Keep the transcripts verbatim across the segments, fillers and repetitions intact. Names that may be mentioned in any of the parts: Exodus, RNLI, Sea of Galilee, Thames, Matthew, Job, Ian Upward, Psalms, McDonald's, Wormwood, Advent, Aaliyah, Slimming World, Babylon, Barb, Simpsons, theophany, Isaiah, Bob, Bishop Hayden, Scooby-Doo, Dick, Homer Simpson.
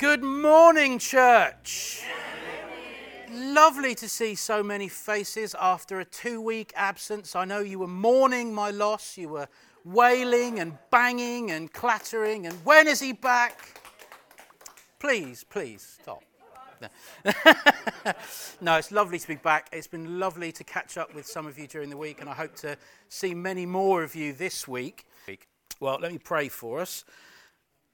Good morning, church. Good morning. Lovely to see so many faces after a two-week absence. I know you were mourning my loss. You were wailing and banging and clattering and when is he back? Please, please stop. No. No, it's lovely to be back. It's been lovely to catch up with some of you during the week, and I hope to see many more of you this week. Well, let me pray for us.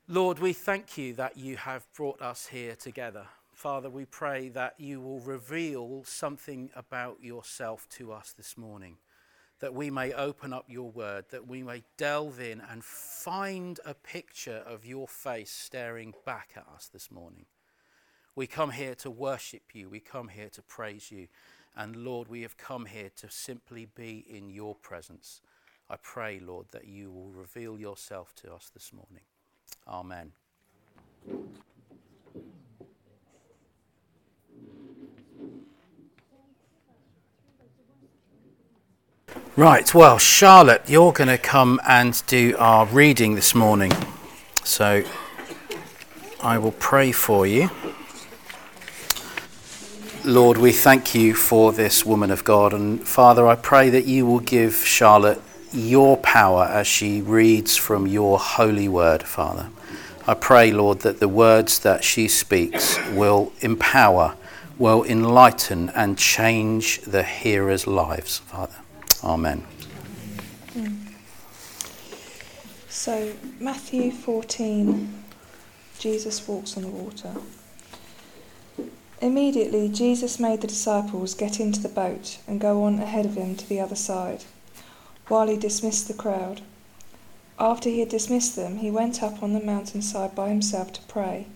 Lord, we thank you that you have brought us here together. Father, we pray that you will reveal something about yourself to us this morning, that we may open up your word, that we may delve in and find a picture of your face staring back at us this morning. We come here to worship you. We come here to praise you. And Lord, we have come here to simply be in your presence. I pray, Lord, that you will reveal yourself to us this morning. Amen. Right, well, Charlotte, you're going to come and do our reading this morning. So I will pray for you. Lord, we thank you for this woman of God. And Father, I pray that you will give Charlotte your power as she reads from your holy word, Father. I pray, Lord, that the words that she speaks will empower, will enlighten and change the hearers' lives, Father. Amen. So, Matthew fourteen, Jesus walks on the water. Immediately, Jesus made the disciples get into the boat and go on ahead of him to the other side, while he dismissed the crowd. After he had dismissed them, he went up on the mountainside by himself to pray.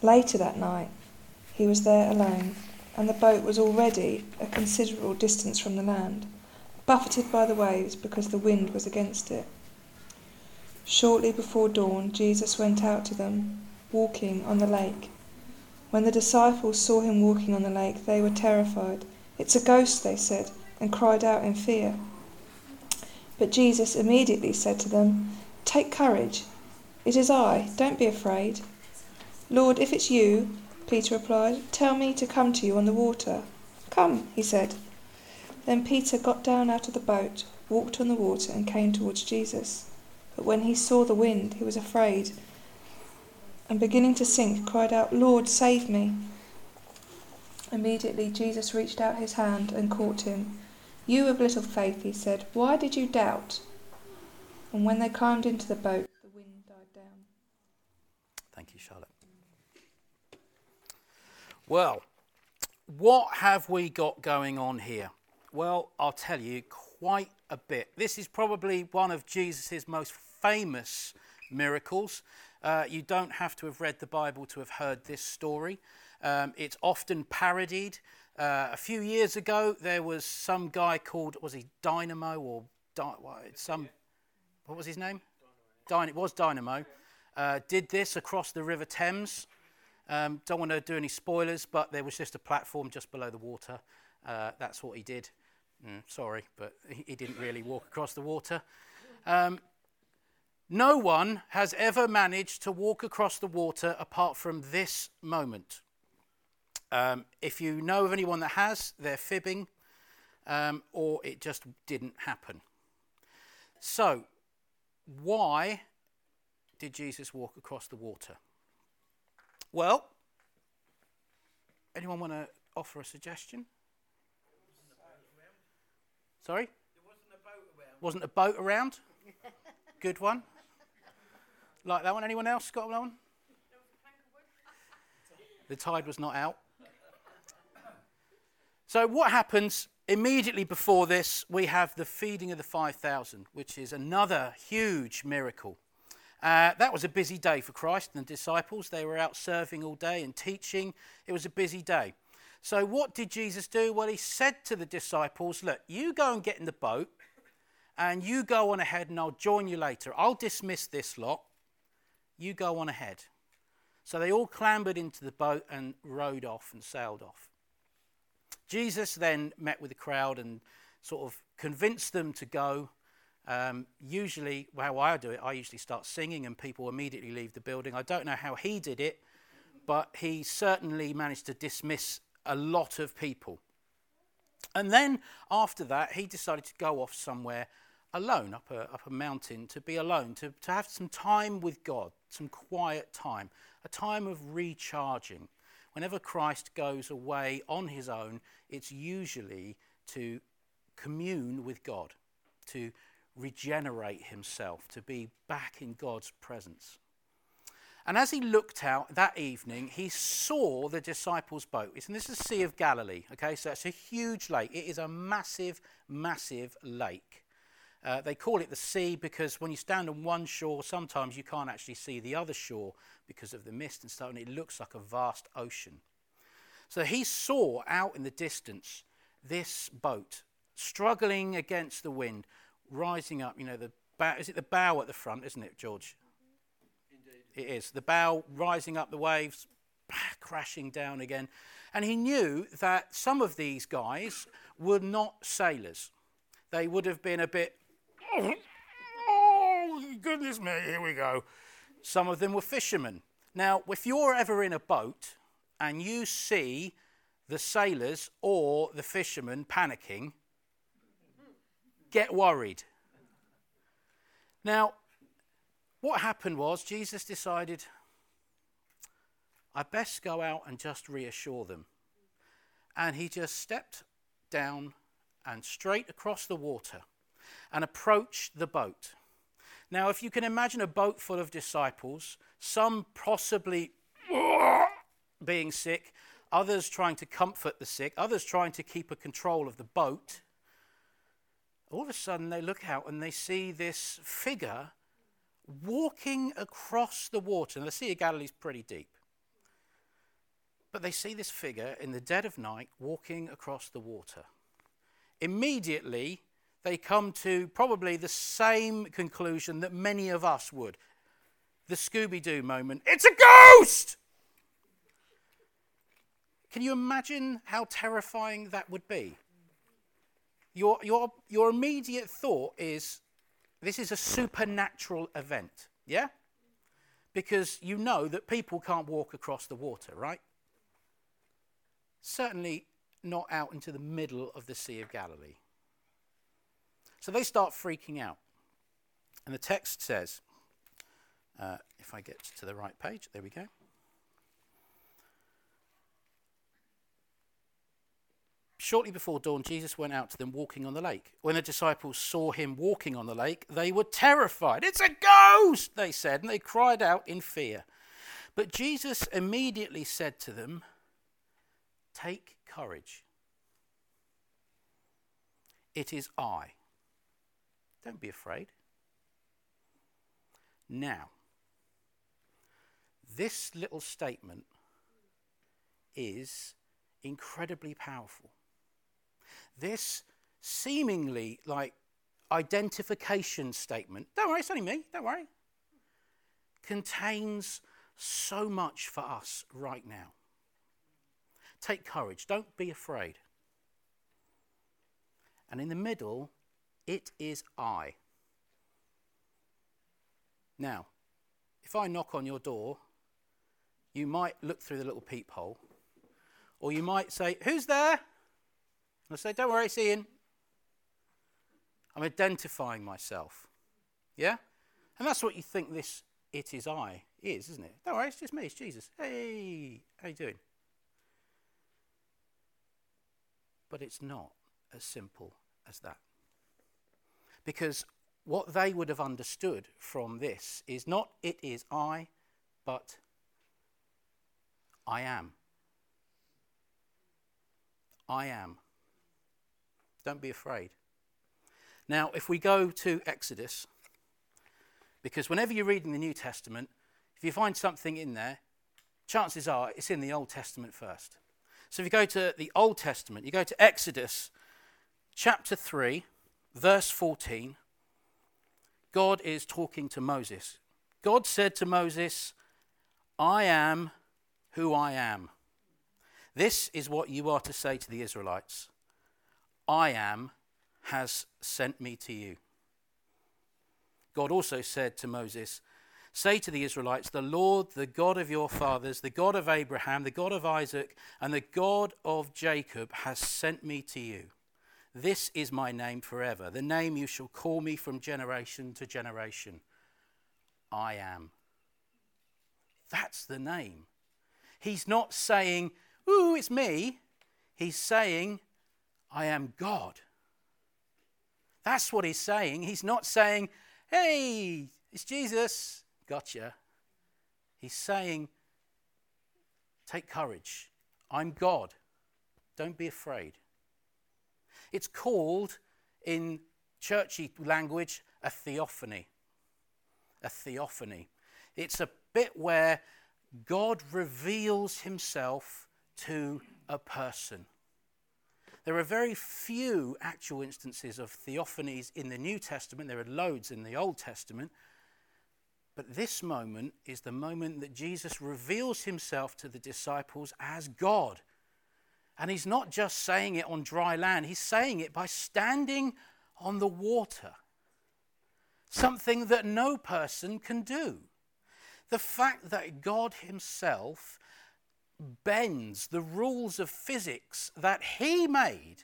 Later that night, he was there alone, and the boat was already a considerable distance from the land, buffeted by the waves because the wind was against it. Shortly before dawn, Jesus went out to them, walking on the lake. When the disciples saw him walking on the lake, they were terrified. "It's a ghost," they said, and cried out in fear. But Jesus immediately said to them, "Take courage, it is I, don't be afraid." "Lord, if it's you," Peter replied, "tell me to come to you on the water." "Come," he said. Then Peter got down out of the boat, walked on the water and came towards Jesus. But when he saw the wind, he was afraid, and beginning to sink, cried out, "Lord, save me." Immediately Jesus reached out his hand and caught him. "You of little faith," he said, "why did you doubt?" And when they climbed into the boat, the wind died down. Thank you, Charlotte. Well, what have we got going on here? Well, I'll tell you quite a bit. This is probably one of Jesus' most famous miracles. Uh, you don't have to have read the Bible to have heard this story. Um, it's often parodied. Uh, a few years ago, there was some guy called, was he Dynamo or Di- some? What was his name? Dynamo. Dyn- it was Dynamo. Uh, did this across the River Thames. Um, don't want to do any spoilers, but there was just a platform just below the water. Uh, that's what he did. Mm, sorry, but he, he didn't really walk across the water. Um, no one has ever managed to walk across the water apart from this moment. Um, if you know of anyone that has, they're fibbing, um, or it just didn't happen. So, why did Jesus walk across the water? Well, anyone want to offer a suggestion? Sorry? There wasn't a boat around. Wasn't a boat around? Good one. Like that one. Anyone else got that one? The tide was not out. So what happens immediately before this, we have the feeding of the five thousand, which is another huge miracle. Uh, that was a busy day for Christ and the disciples. They were out serving all day and teaching. It was a busy day. So what did Jesus do? Well, he said to the disciples, "Look, you go and get in the boat and you go on ahead and I'll join you later. I'll dismiss this lot. You go on ahead." So they all clambered into the boat and rowed off and sailed off. Jesus then met with the crowd and sort of convinced them to go. Um, usually, well, how I do it, I usually start singing and people immediately leave the building. I don't know how he did it, but he certainly managed to dismiss a lot of people. And then after that, he decided to go off somewhere alone, up a, up a mountain, to be alone, to, to have some time with God, some quiet time, a time of recharging. Whenever Christ goes away on his own, it's usually to commune with God, to regenerate himself, to be back in God's presence. And as he looked out that evening, he saw the disciples' boat. And this is the Sea of Galilee, okay? So it's a huge lake. It is a massive, massive lake. Uh, they call it the sea because when you stand on one shore, sometimes you can't actually see the other shore because of the mist and stuff, and it looks like a vast ocean. So he saw out in the distance this boat struggling against the wind, rising up. You know, the bow, is it the bow at the front, isn't it, George? It is. The bow rising up the waves, crashing down again. And he knew that some of these guys were not sailors. They would have been a bit, oh, oh, goodness me, here we go. Some of them were fishermen. Now, if you're ever in a boat and you see the sailors or the fishermen panicking, get worried. Now, what happened was Jesus decided, I best go out and just reassure them. And he just stepped down and straight across the water and approached the boat. Now, if you can imagine a boat full of disciples, some possibly being sick, others trying to comfort the sick, others trying to keep a control of the boat, all of a sudden they look out and they see this figure walking across the water. Now, the Sea of Galilee is pretty deep. But they see this figure in the dead of night walking across the water. Immediately, they come to probably the same conclusion that many of us would. The Scooby-Doo moment. It's a ghost! Can you imagine how terrifying that would be? Your, your, your immediate thought is, this is a supernatural event, yeah? Because you know that people can't walk across the water, right? Certainly not out into the middle of the Sea of Galilee. So they start freaking out. And the text says, uh, if I get to the right page, there we go. Shortly before dawn, Jesus went out to them walking on the lake. When the disciples saw him walking on the lake, they were terrified. It's a ghost, they said, and they cried out in fear. But Jesus immediately said to them, take courage. It is I. Don't be afraid. Now, this little statement is incredibly powerful. This seemingly like identification statement, don't worry, it's only me, don't worry, contains so much for us right now. Take courage, don't be afraid. And in the middle, it is I. Now, if I knock on your door, you might look through the little peephole, or you might say, who's there? I say, don't worry, it's Ian. I'm identifying myself. Yeah? And that's what you think this it is I is, isn't it? Don't worry, it's just me, it's Jesus. Hey, how you doing? But it's not as simple as that. Because what they would have understood from this is not it is I, but I am. I am. Don't be afraid. Now, if we go to Exodus, because whenever you're reading the New Testament, if you find something in there, chances are it's in the Old Testament first. So if you go to the Old Testament, you go to Exodus chapter three, verse fourteen, God is talking to Moses. God said to Moses, I am who I am. This is what you are to say to the Israelites. I am has sent me to you. God also said to Moses, Say to the Israelites, the Lord, the God of your fathers, the God of Abraham, the God of Isaac, and the God of Jacob has sent me to you. This is my name forever, the name you shall call me from generation to generation. I am. That's the name. He's not saying, ooh, it's me. He's saying, I am God. That's what he's saying. He's not saying, hey, it's Jesus. Gotcha. He's saying, take courage. I'm God. Don't be afraid. It's called, in churchy language, a theophany. A theophany. It's a bit where God reveals himself to a person. There are very few actual instances of theophanies in the New Testament. There are loads in the Old Testament. But this moment is the moment that Jesus reveals himself to the disciples as God. And he's not just saying it on dry land. He's saying it by standing on the water. Something that no person can do. The fact that God himself bends the rules of physics that he made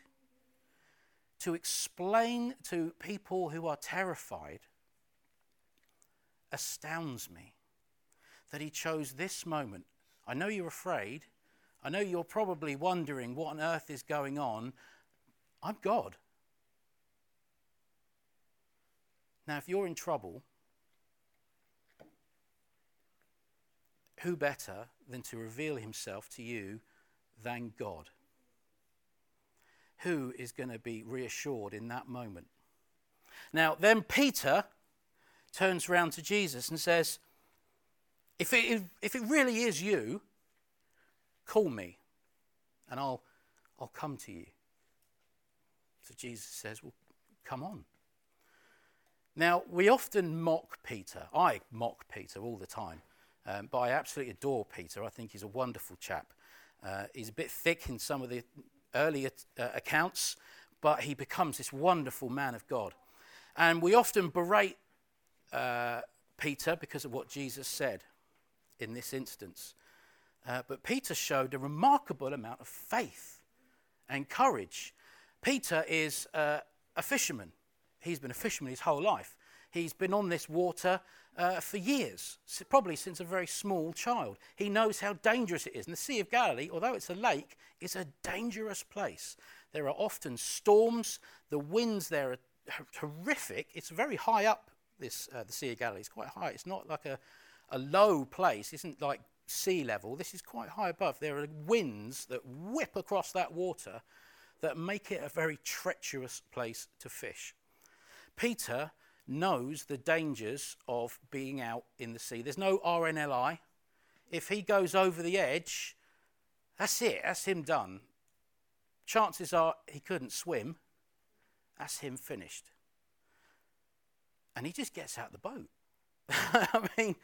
to explain to people who are terrified astounds me. That he chose this moment. I know you're afraid. I know you're probably wondering what on earth is going on. I'm God. Now, if you're in trouble, who better than to reveal himself to you than God? Who is going to be reassured in that moment? Now, then Peter turns round to Jesus and says, if it, if it really is you, call me and I'll, I'll come to you. So Jesus says, well, come on. Now, we often mock Peter. I mock Peter all the time. Um, but I absolutely adore Peter. I think he's a wonderful chap. Uh, he's a bit thick in some of the earlier uh, accounts, but he becomes this wonderful man of God. And we often berate uh, Peter because of what Jesus said in this instance. Uh, but Peter showed a remarkable amount of faith and courage. Peter is uh, a fisherman. He's been a fisherman his whole life. He's been on this water uh, for years, probably since a very small child. He knows how dangerous it is. And the Sea of Galilee, although it's a lake, is a dangerous place. There are often storms. The winds there are horrific. It's very high up, this uh, the Sea of Galilee. It's quite high. It's not like a, a low place. It isn't like sea level. This is quite high above. There are winds that whip across that water that make it a very treacherous place to fish. Peter knows the dangers of being out in the sea. There's no R N L I. If he goes over the edge, that's it. That's him done. Chances are he couldn't swim. That's him finished. And he just gets out the boat. I mean,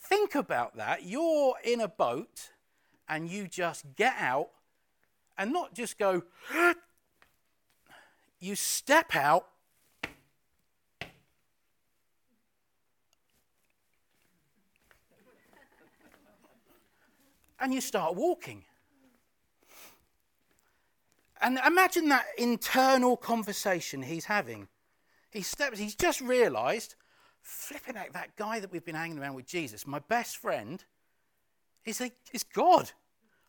think about that. You're in a boat and you just get out and not just go, you step out. And you start walking. And imagine that internal conversation he's having. He steps, he's just realised, flipping out that guy that we've been hanging around with, Jesus, my best friend, is, a, is God.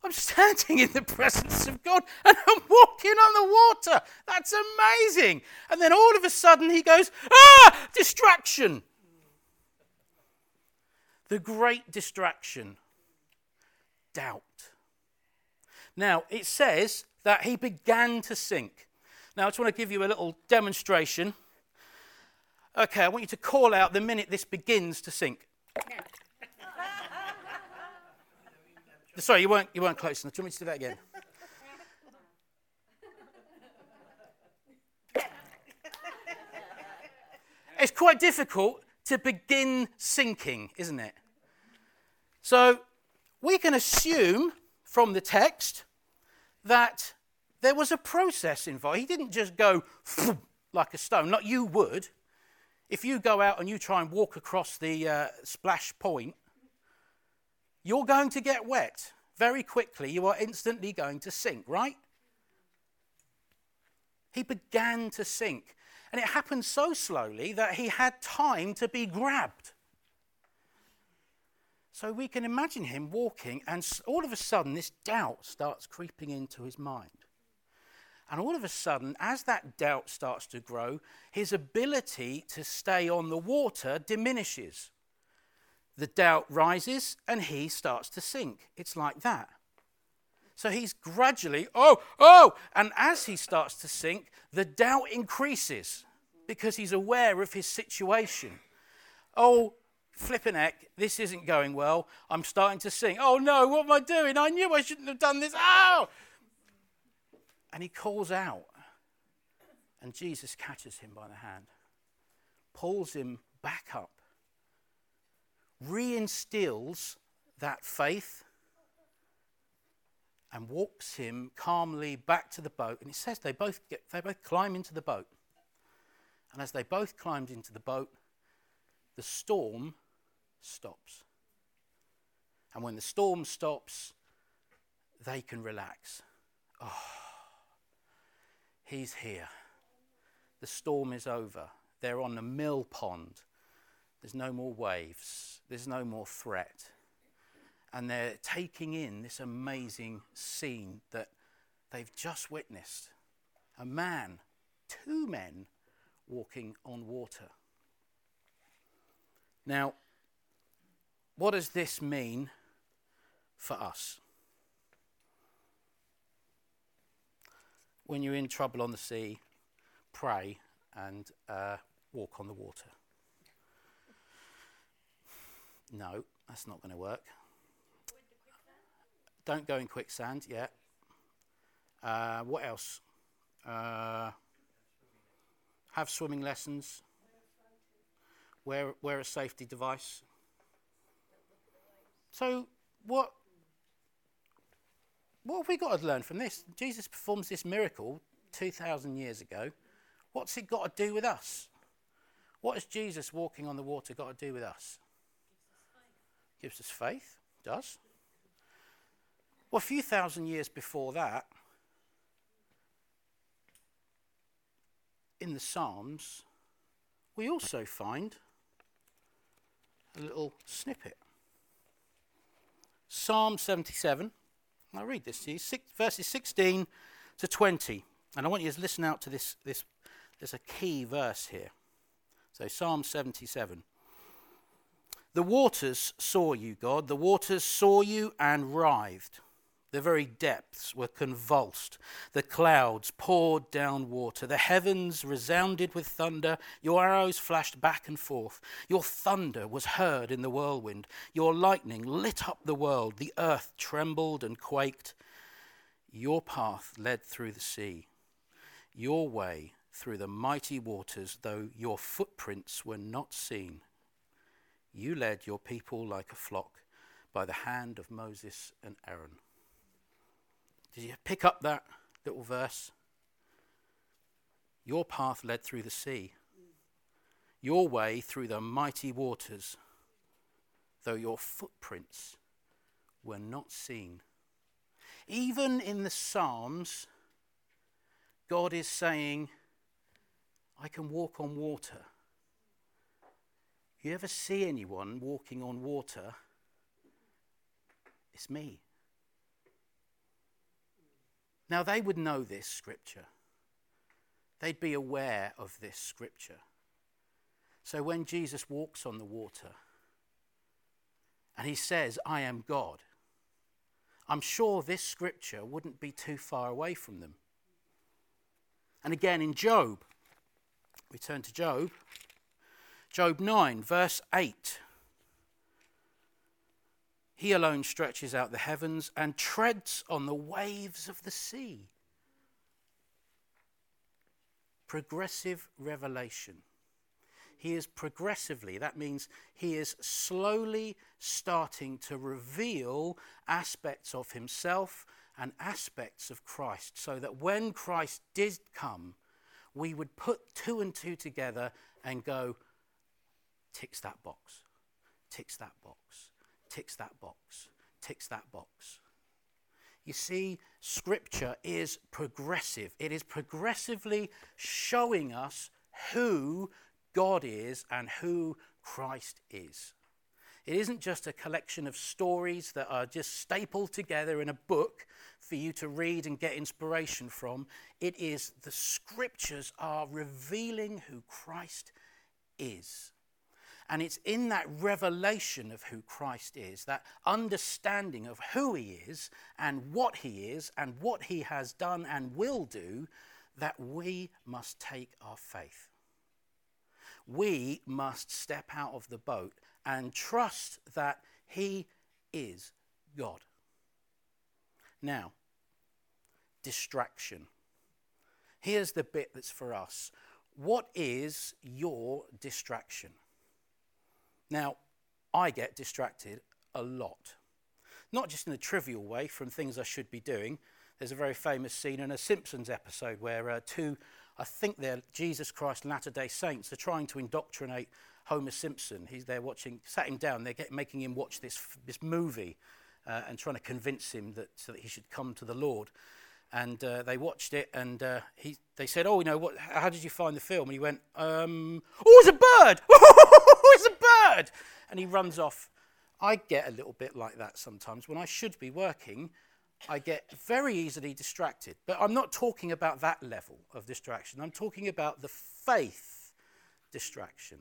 I'm standing in the presence of God and I'm walking on the water. That's amazing. And then all of a sudden he goes, ah, distraction. The great distraction. Doubt. Now, it says that he began to sink. Now, I just want to give you a little demonstration. Okay, I want you to call out the minute this begins to sink. Sorry, you weren't, you weren't close enough. Do you want me to do that again? It's quite difficult to begin sinking, isn't it? So, we can assume from the text that there was a process involved. He didn't just go like a stone, like you would. if you go out and you try and walk across the uh, splash point, you're going to get wet very quickly. You are instantly going to sink, right? He began to sink. And it happened so slowly that he had time to be grabbed. So we can imagine him walking, and all of a sudden this doubt starts creeping into his mind. And all of a sudden, as that doubt starts to grow, his ability to stay on the water diminishes. The doubt rises and he starts to sink. It's like that. So he's gradually, oh, oh, and as he starts to sink, the doubt increases because he's aware of his situation. Oh, flipping heck, this isn't going well. I'm starting to sink. Oh no, what am I doing? I knew I shouldn't have done this. Ow! And he calls out, and Jesus catches him by the hand, pulls him back up, reinstills that faith, and walks him calmly back to the boat. And it says they both get, they both climb into the boat. And as they both climbed into the boat, the storm stops. And when the storm stops, they can relax. Oh, he's here. The storm is over. They're on the mill pond. There's no more waves. There's no more threat. And they're taking in this amazing scene that they've just witnessed. A man, two men, walking on water. Now, what does this mean for us? When you're in trouble on the sea, pray and uh, walk on the water. No, that's not going to work. Don't go in quicksand yet. Uh, what else? Uh, have swimming lessons. Wear, wear a safety device. So what, what have we got to learn from this? Jesus performs this miracle two thousand years ago. What's it got to do with us? What has Jesus walking on the water got to do with us? Gives us faith. Gives us faith, does. Well, a few thousand years before that, in the Psalms, we also find a little snippet. Psalm seventy-seven, I'll read this to you, six, verses sixteen to twenty. And I want you to listen out to this, this, there's a key verse here. So Psalm seventy-seven. The waters saw you, God, the waters saw you and writhed. The very depths were convulsed. The clouds poured down water. The heavens resounded with thunder. Your arrows flashed back and forth. Your thunder was heard in the whirlwind. Your lightning lit up the world. The earth trembled and quaked. Your path led through the sea. Your way through the mighty waters, though your footprints were not seen. You led your people like a flock by the hand of Moses and Aaron. Did you pick up that little verse? Your path led through the sea, your way through the mighty waters, though your footprints were not seen. Even in the Psalms, God is saying, I can walk on water. You ever see anyone walking on water? It's me. Now, they would know this scripture. They'd be aware of this scripture. So when Jesus walks on the water and he says, I am God, I'm sure this scripture wouldn't be too far away from them. And again in Job, we turn to Job, Job nine, verse eight. He alone stretches out the heavens and treads on the waves of the sea. Progressive revelation. He is progressively, that means he is slowly starting to reveal aspects of himself and aspects of Christ, so that when Christ did come, we would put two and two together and go, ticks that box, ticks that box, ticks that box, ticks that box. You see, Scripture is progressive. It is progressively showing us who God is and who Christ is. It isn't just a collection of stories that are just stapled together in a book for you to read and get inspiration from. It is the Scriptures are revealing who Christ is. And it's in that revelation of who Christ is, that understanding of who he is and what he is and what he has done and will do, that we must take our faith. We must step out of the boat and trust that he is God. Now, distraction. Here's the bit that's for us. What is your distraction? Now, I get distracted a lot, not just in a trivial way from things I should be doing. There's a very famous scene in a Simpsons episode where uh, two, I think they're Jesus Christ Latter-day Saints, are trying to indoctrinate Homer Simpson. He's there watching, sat him down, they're get, making him watch this this movie uh, and trying to convince him that so that he should come to the Lord. And uh, they watched it, and uh, he they said, "Oh, you know, what? How did you find the film?" And he went, um, "Oh, it's a bird! Oh, it's a bird!" And he runs off. I get a little bit like that sometimes when I should be working. I get very easily distracted. But I'm not talking about that level of distraction. I'm talking about the faith distraction.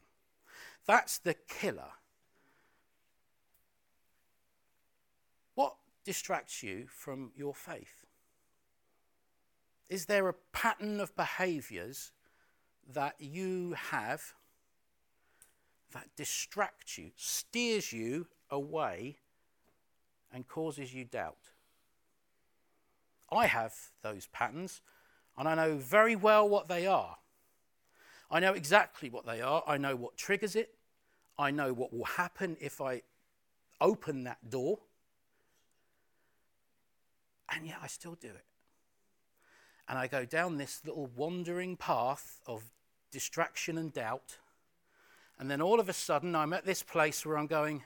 That's the killer. What distracts you from your faith? Is there a pattern of behaviours that you have that distracts you, steers you away, and causes you doubt? I have those patterns, and I know very well what they are. I know exactly what they are. I know what triggers it. I know what will happen if I open that door. And yet I still do it. And I go down this little wandering path of distraction and doubt. And then all of a sudden, I'm at this place where I'm going,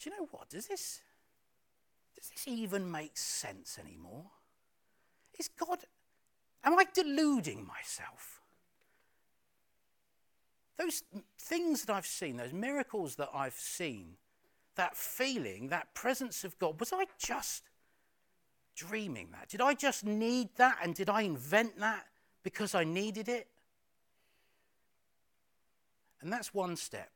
do you know what? Does this, does this even make sense anymore? Is God, am I deluding myself? Those things that I've seen, those miracles that I've seen, that feeling, that presence of God, was I just dreaming that? Did I just need that, and did I invent that because I needed it? And that's one step.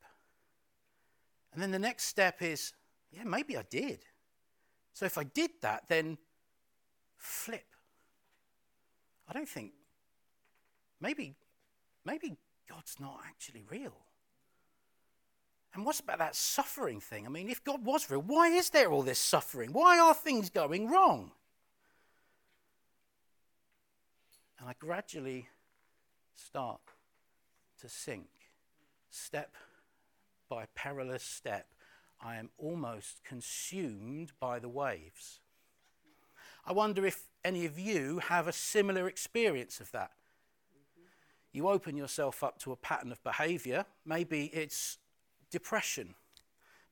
And then the next step is, yeah, maybe I did. So if I did that, then flip. I don't think, maybe, maybe God's not actually real. And what's about that suffering thing? I mean, if God was real, why is there all this suffering? Why are things going wrong? And I gradually start to sink. Step by perilous step, I am almost consumed by the waves. I wonder if any of you have a similar experience of that. You open yourself up to a pattern of behaviour. Maybe it's depression.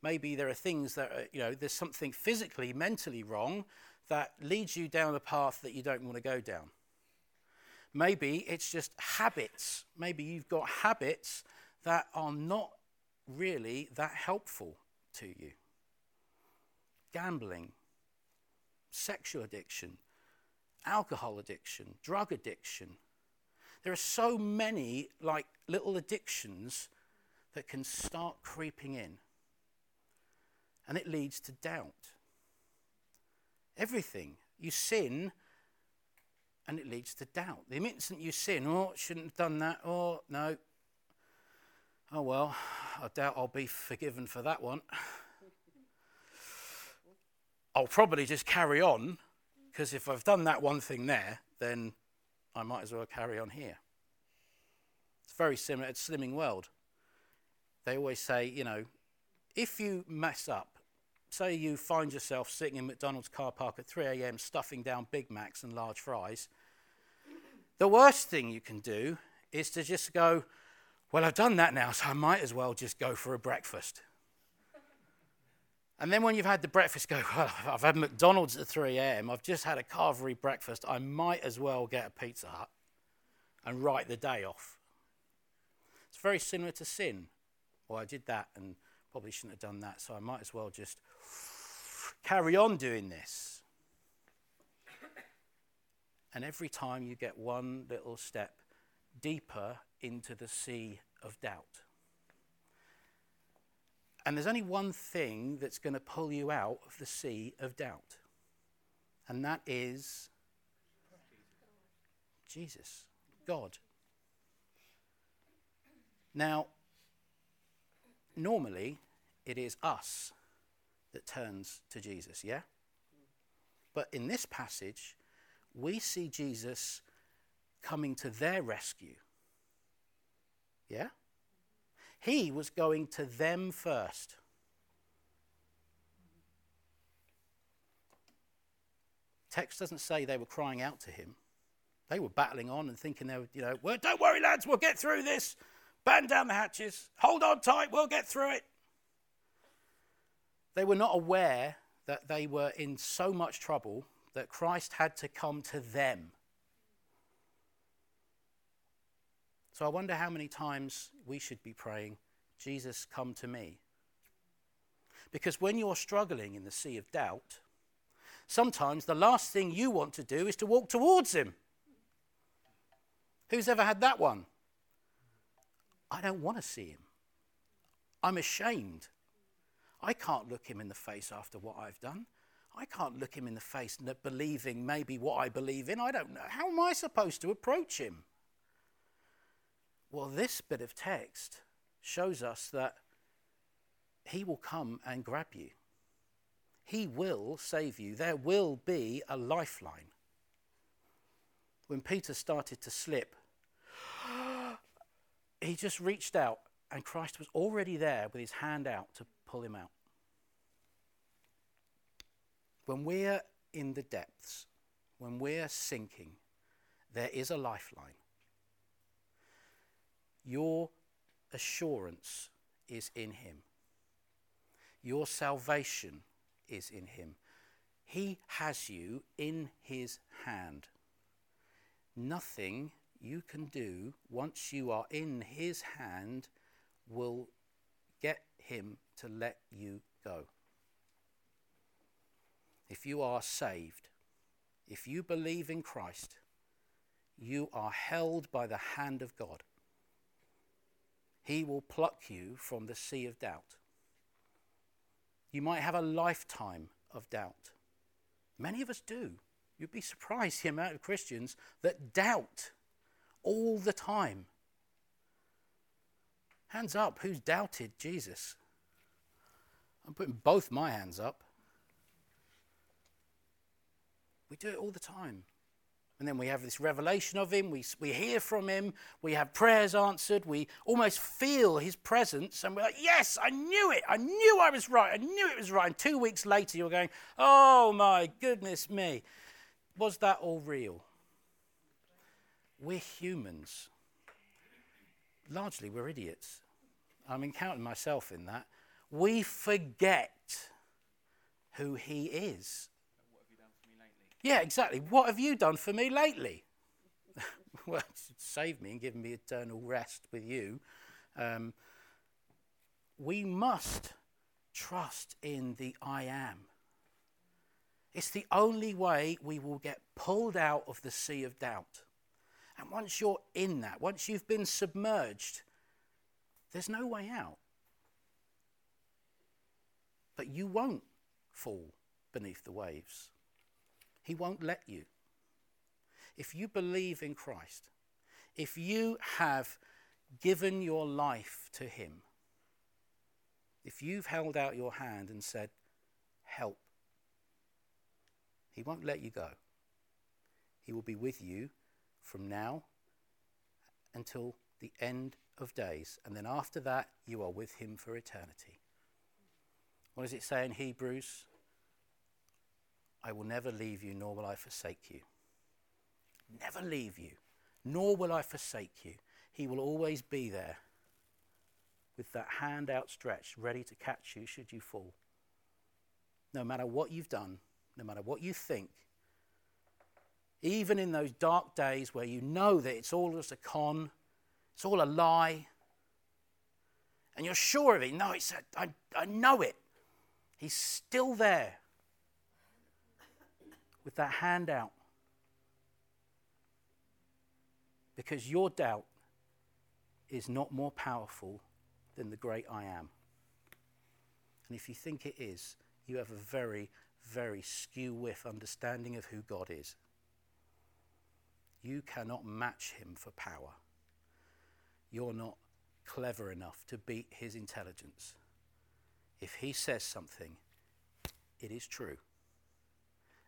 Maybe there are things that, are, you know, there's something physically, mentally wrong that leads you down a path that you don't want to go down. Maybe it's just habits. Maybe you've got habits that are not really that helpful to you. Gambling, sexual addiction, alcohol addiction, drug addiction. There are so many like little addictions that can start creeping in, and it leads to doubt. Everything, you sin, and it leads to doubt. The instant you sin, oh, shouldn't have done that, oh, no. Oh, well, I doubt I'll be forgiven for that one. I'll probably just carry on, because if I've done that one thing there, then I might as well carry on here. It's very similar at Slimming World. They always say, you know, if you mess up, say you find yourself sitting in McDonald's car park at three a.m. stuffing down Big Macs and large fries, the worst thing you can do is to just go, well, I've done that now, so I might as well just go for a breakfast. And then when you've had the breakfast, go, well, I've had McDonald's at three a.m. I've just had a Carvery breakfast. I might as well get a Pizza Hut and write the day off. It's very similar to sin. Well, I did that and probably shouldn't have done that, so I might as well just carry on doing this. And every time you get one little step deeper into the sea of doubt. And there's only one thing that's going to pull you out of the sea of doubt. And that is Jesus, God. Now, normally it is us that turns to Jesus, yeah? But in this passage, we see Jesus coming to their rescue, yeah? He was going to them first. Text doesn't say they were crying out to him. They were battling on and thinking they were, you know, well, don't worry, lads, we'll get through this. Batten down the hatches. Hold on tight, we'll get through it. They were not aware that they were in so much trouble that Christ had to come to them. So I wonder how many times we should be praying, Jesus, come to me. Because when you're struggling in the sea of doubt, sometimes the last thing you want to do is to walk towards him. Who's ever had that one? I don't want to see him. I'm ashamed. I can't look him in the face after what I've done. I can't look him in the face believing maybe what I believe in. I don't know. How am I supposed to approach him? Well, this bit of text shows us that he will come and grab you. He will save you. There will be a lifeline. When Peter started to slip, he just reached out, and Christ was already there with his hand out to pull him out. When we're in the depths, when we're sinking, there is a lifeline. Your assurance is in him. Your salvation is in him. He has you in his hand. Nothing you can do once you are in his hand will get him to let you go. If you are saved, if you believe in Christ, you are held by the hand of God. He will pluck you from the sea of doubt. You might have a lifetime of doubt. Many of us do. You'd be surprised the amount of Christians that doubt all the time. Hands up, who's doubted Jesus? I'm putting both my hands up. We do it all the time. And then we have this revelation of him, we we hear from him, we have prayers answered, we almost feel his presence, and we're like, yes, I knew it, I knew I was right, I knew it was right. And two weeks later you're going, oh my goodness me, was that all real? We're humans. Largely we're idiots. I'm encountering myself in that. We forget who he is. Yeah, exactly. What have you done for me lately? Well, save me and give me eternal rest with you. Um, we must trust in the I am. It's the only way we will get pulled out of the sea of doubt. And once you're in that, once you've been submerged, there's no way out. But you won't fall beneath the waves. He won't let you. If you believe in Christ, if you have given your life to him, if you've held out your hand and said, help, he won't let you go. He will be with you from now until the end of days. And then after that, you are with him for eternity. What does it say in Hebrews? I will never leave you, nor will I forsake you. Never leave you, nor will I forsake you. He will always be there with that hand outstretched, ready to catch you should you fall. No matter what you've done, no matter what you think, even in those dark days where you know that it's all just a con, it's all a lie, and you're sure of it. No, it's a, I, I know it. He's still there with that hand out. Because your doubt is not more powerful than the great I am. And if you think it is, you have a very, very skew-whiff understanding of who God is. You cannot match him for power. You're not clever enough to beat his intelligence. If he says something, it is true.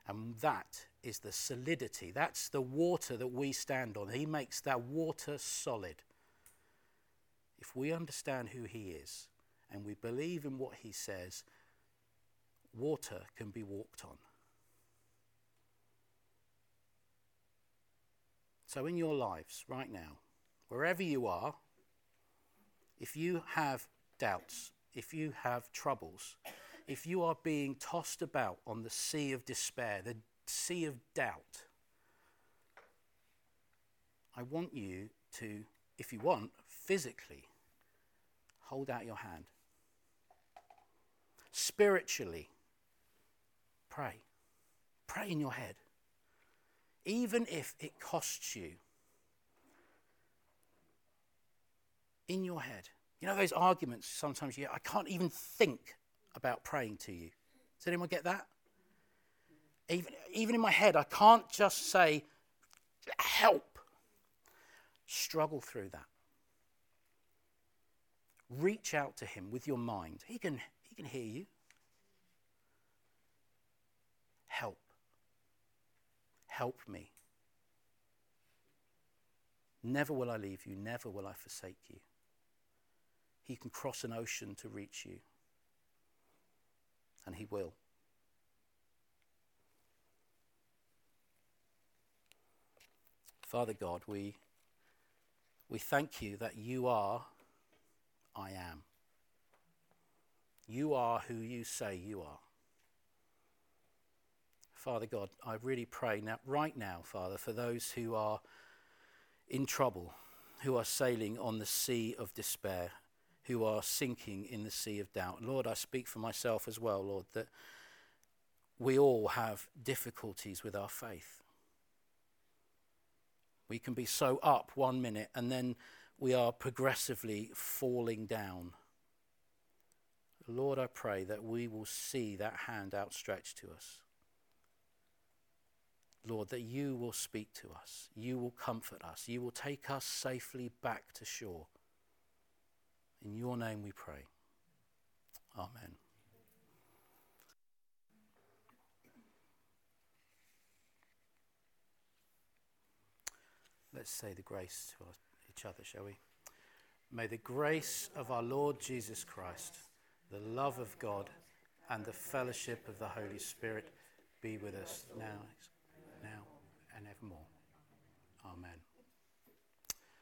And that is the solidity. That's the water that we stand on. He makes that water solid. If we understand who he is and we believe in what he says, water can be walked on. So in your lives right now, wherever you are, if you have doubts, if you have troubles, if you are being tossed about on the sea of despair, the sea of doubt, I want you to, if you want, physically hold out your hand. Spiritually, pray. Pray in your head. Even if it costs you, in your head. You know those arguments sometimes you hear, I can't even think about praying to you. Does anyone get that? Even, even in my head, I can't just say, help. Struggle through that. Reach out to him with your mind. He can, he can hear you. Help. Help me. Never will I leave you. Never will I forsake you. He can cross an ocean to reach you. And he will. Father God, we, we thank you that you are I am. You are who you say you are. Father God, I really pray now, right now, Father, for those who are in trouble, who are sailing on the sea of despair, who are sinking in the sea of doubt. Lord, I speak for myself as well, Lord, that we all have difficulties with our faith. We can be so up one minute and then we are progressively falling down. Lord, I pray that we will see that hand outstretched to us. Lord, that you will speak to us. You will comfort us. You will take us safely back to shore. In your name we pray. Amen. Let's say the grace to each other, shall we? May the grace of our Lord Jesus Christ, the love of God, and the fellowship of the Holy Spirit be with us now, now and evermore. Amen.